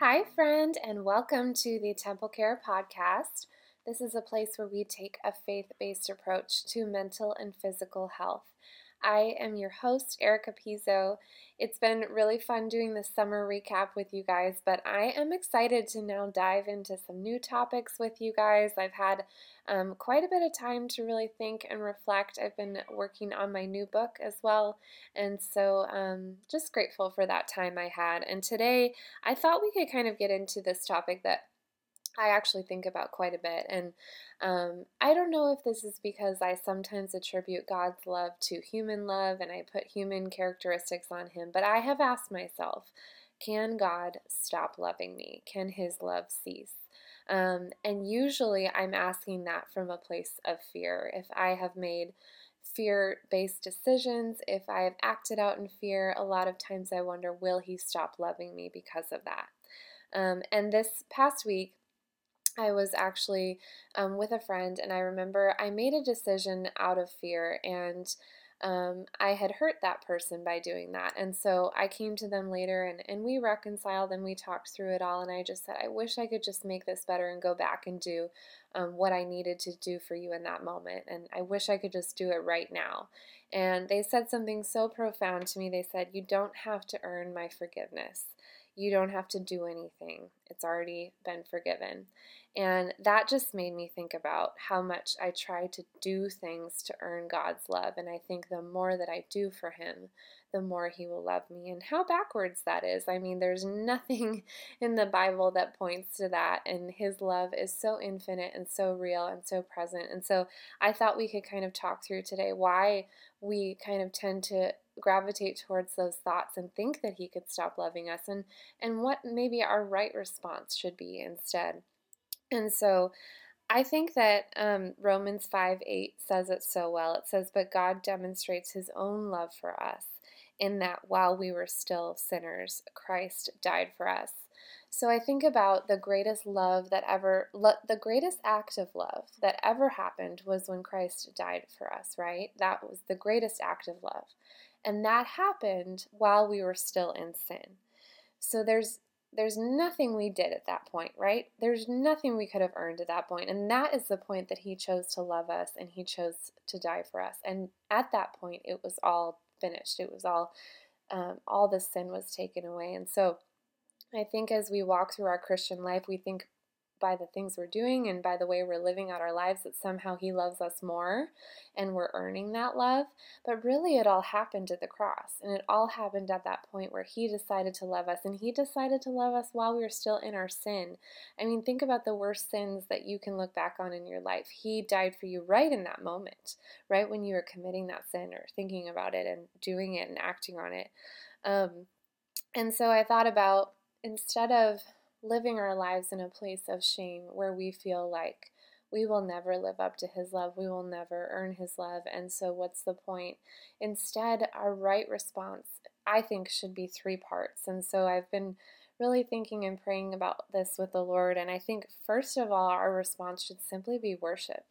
Hi, friend, and welcome to the Temple Care Podcast. This is a place where we take a faith-based approach to mental and physical health. I am your host, Erica Pizzo. It's been really fun doing the summer recap with you guys, but I am excited to now dive into some new topics with you guys. I've had quite a bit of time to really think and reflect. I've been working on my new book as well, and so just grateful for that time I had. And today, I thought we could kind of get into this topic that I actually think about quite a bit, and I don't know if this is because I sometimes attribute God's love to human love and I put human characteristics on him, but I have asked myself, can God stop loving me? Can his love cease? And usually I'm asking that from a place of fear. If I have made fear-based decisions, if I have acted out in fear, a lot of times I wonder, will he stop loving me because of that? And this past week, I was actually with a friend, and I remember I made a decision out of fear, and I had hurt that person by doing that. And so I came to them later, and we reconciled, and we talked through it all, and I just said, I wish I could just make this better and go back and do what I needed to do for you in that moment, and I wish I could just do it right now. And they said something so profound to me. They said, you don't have to earn my forgiveness. You don't have to do anything. It's already been forgiven. And that just made me think about how much I try to do things to earn God's love. And I think the more that I do for him, the more he will love me. And how backwards that is. I mean, there's nothing in the Bible that points to that. And his love is so infinite and so real and so present. And so I thought we could kind of talk through today why we kind of tend to gravitate towards those thoughts and think that he could stop loving us, and what maybe our right response should be instead. And so I think that Romans 5:8 says it so well. It says, but God demonstrates his own love for us in that while we were still sinners, Christ died for us. So I think about the greatest love that ever, the greatest act of love that ever happened was when Christ died for us, right? That was the greatest act of love. And that happened while we were still in sin. So there's nothing we did at that point, right? There's nothing we could have earned at that point. And that is the point that he chose to love us and he chose to die for us. And at that point, it was all finished. It was all the sin was taken away. And so I think as we walk through our Christian life, we think by the things we're doing and by the way we're living out our lives that somehow he loves us more and we're earning that love. But really it all happened at the cross, and it all happened at that point where he decided to love us, and he decided to love us while we were still in our sin. I mean, think about the worst sins that you can look back on in your life. He died for you right in that moment, right when you were committing that sin or thinking about it and doing it and acting on it. And so I thought about, instead of living our lives in a place of shame where we feel like we will never live up to his love, we will never earn his love, and so what's the point? Instead, our right response, I think, should be three parts. And so I've been really thinking and praying about this with the Lord, and I think, first of all, our response should simply be worship.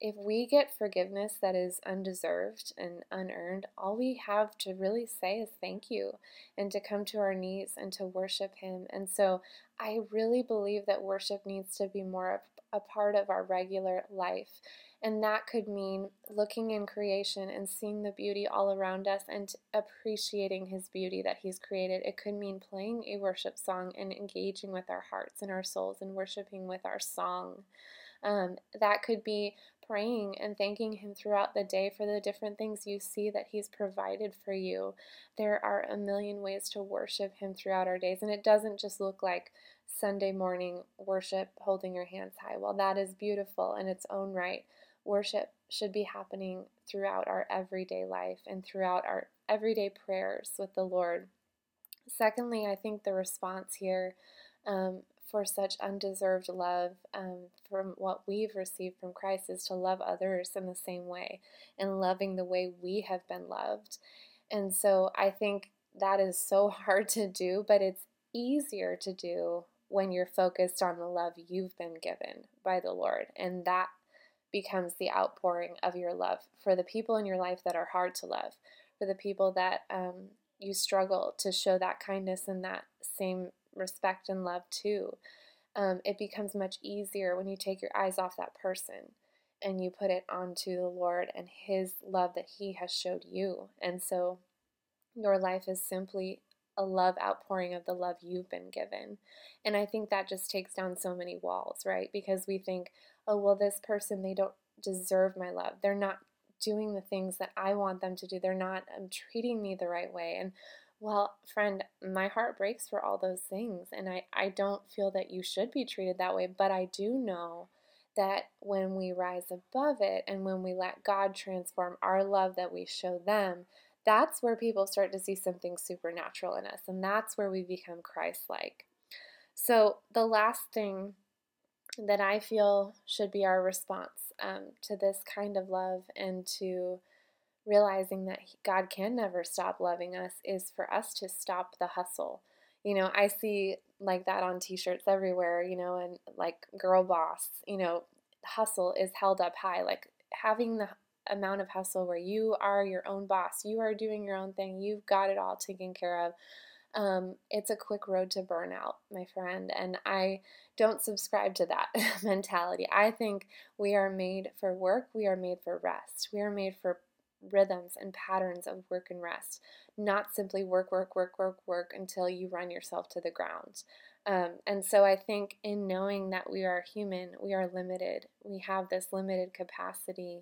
If we get forgiveness that is undeserved and unearned, all we have to really say is thank you, and to come to our knees and to worship him. And so I really believe that worship needs to be more of a part of our regular life. And that could mean looking in creation and seeing the beauty all around us and appreciating his beauty that he's created. It could mean playing a worship song and engaging with our hearts and our souls and worshiping with our song. That could be praying and thanking him throughout the day for the different things you see that he's provided for you. There are a million ways to worship him throughout our days, and it doesn't just look like Sunday morning worship, holding your hands high. Well, that is beautiful in its own right. Worship should be happening throughout our everyday life and throughout our everyday prayers with the Lord. Secondly, I think the response here for such undeserved love from what we've received from Christ is to love others in the same way and loving the way we have been loved. And so I think that is so hard to do, but it's easier to do when you're focused on the love you've been given by the Lord. And that becomes the outpouring of your love for the people in your life that are hard to love, for the people that you struggle to show that kindness and that same respect and love too. It becomes much easier when you take your eyes off that person and you put it onto the Lord and His love that He has showed you. And so your life is simply a love outpouring of the love you've been given. And I think that just takes down so many walls, right? Because we think, oh, well, this person, they don't deserve my love. They're not doing the things that I want them to do. They're not treating me the right way. And well, friend, my heart breaks for all those things. And I don't feel that you should be treated that way. But I do know that when we rise above it and when we let God transform our love that we show them, that's where people start to see something supernatural in us. And that's where we become Christ-like. So the last thing that I feel should be our response to this kind of love and to realizing that God can never stop loving us is for us to stop the hustle. You know, I see like that on t-shirts everywhere, you know, and like girl boss, you know, hustle is held up high. Like having the amount of hustle where you are your own boss, you are doing your own thing, you've got it all taken care of. It's a quick road to burnout, my friend, and I don't subscribe to that mentality. I think we are made for work, we are made for rest, we are made for rhythms and patterns of work and rest, not simply work until you run yourself to the ground. And so I think in knowing that we are human, we are limited, we have this limited capacity,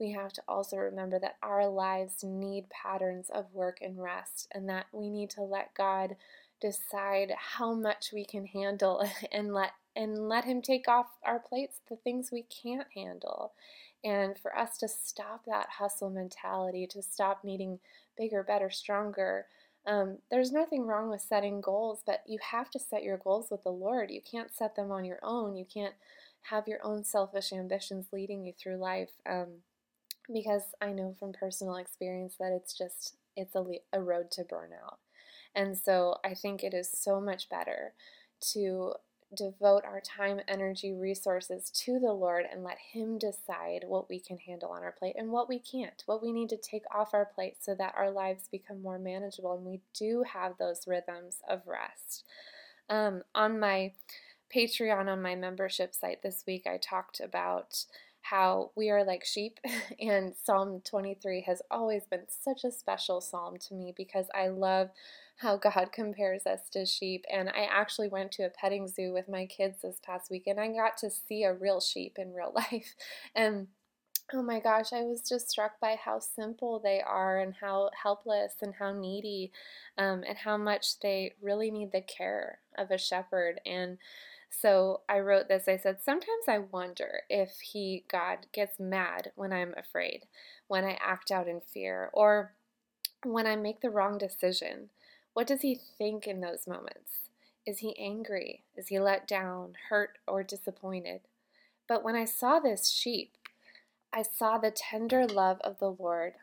we have to also remember that our lives need patterns of work and rest, and that we need to let God decide how much we can handle and let Him take off our plates the things we can't handle. And for us to stop that hustle mentality, to stop needing bigger, better, stronger. There's nothing wrong with setting goals, but you have to set your goals with the Lord. You can't set them on your own. You can't have your own selfish ambitions leading you through life. Because I know from personal experience that it's a road to burnout. And so I think it is so much better to devote our time, energy, resources to the Lord and let Him decide what we can handle on our plate and what we can't, what we need to take off our plate so that our lives become more manageable and we do have those rhythms of rest. On my Patreon, on my membership site this week, I talked about how we are like sheep, and Psalm 23 has always been such a special psalm to me because I love how God compares us to sheep. And I actually went to a petting zoo with my kids this past week, and I got to see a real sheep in real life. And oh my gosh, I was just struck by how simple they are and how helpless and how needy, and how much they really need the care of a shepherd. And so I wrote this, I said, sometimes I wonder if God gets mad when I'm afraid, when I act out in fear, or when I make the wrong decision. What does He think in those moments? Is He angry? Is He let down, hurt, or disappointed? But when I saw this sheep, I saw the tender love of the Lord.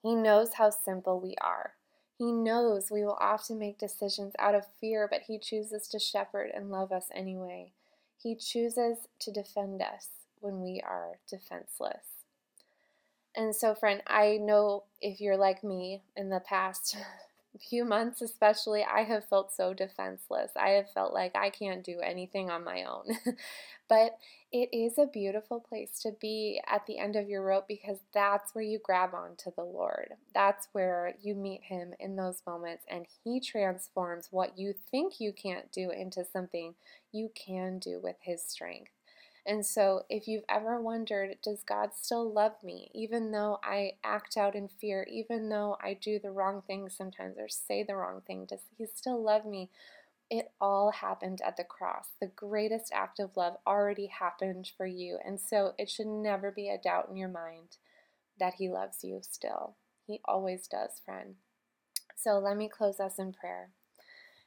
He knows how simple we are. He knows we will often make decisions out of fear, but He chooses to shepherd and love us anyway. He chooses to defend us when we are defenseless. And so, friend, I know if you're like me, in the past few months especially, I have felt so defenseless. I have felt like I can't do anything on my own. But it is a beautiful place to be at the end of your rope, because that's where you grab onto the Lord. That's where you meet Him in those moments, and He transforms what you think you can't do into something you can do with His strength. And so if you've ever wondered, does God still love me, even though I act out in fear, even though I do the wrong thing sometimes or say the wrong thing, does He still love me? It all happened at the cross. The greatest act of love already happened for you. And so it should never be a doubt in your mind that He loves you still. He always does, friend. So let me close us in prayer.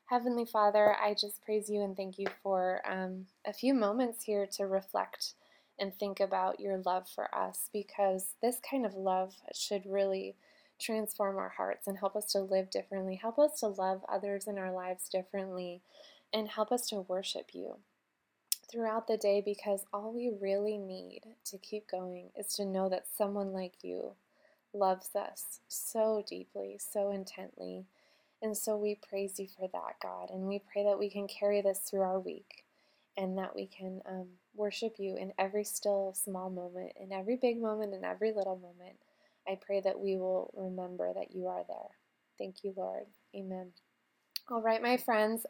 Heavenly Father, I just praise You and thank You for a few moments here to reflect and think about Your love for us, because this kind of love should really transform our hearts and help us to live differently, help us to love others in our lives differently, and help us to worship You throughout the day, because all we really need to keep going is to know that someone like You loves us so deeply, so intently, And so we praise you for that, God, and we pray that we can carry this through our week and that we can worship you in every still small moment, in every big moment, in every little moment. I pray that we will remember that you are there. Thank you, Lord. Amen. All right, my friends,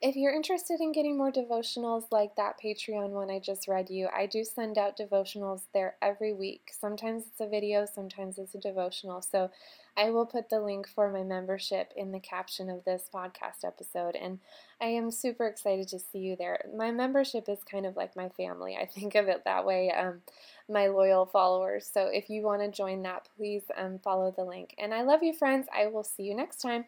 if you're interested in getting more devotionals like that Patreon one I just read you, I do send out devotionals there every week. Sometimes it's a video, sometimes it's a devotional. So I will put the link for my membership in the caption of this podcast episode, and I am super excited to see you there. My membership is kind of like my family. I think of it that way, my loyal followers. So if you want to join that, please follow the link. And I love you, friends. I will see you next time.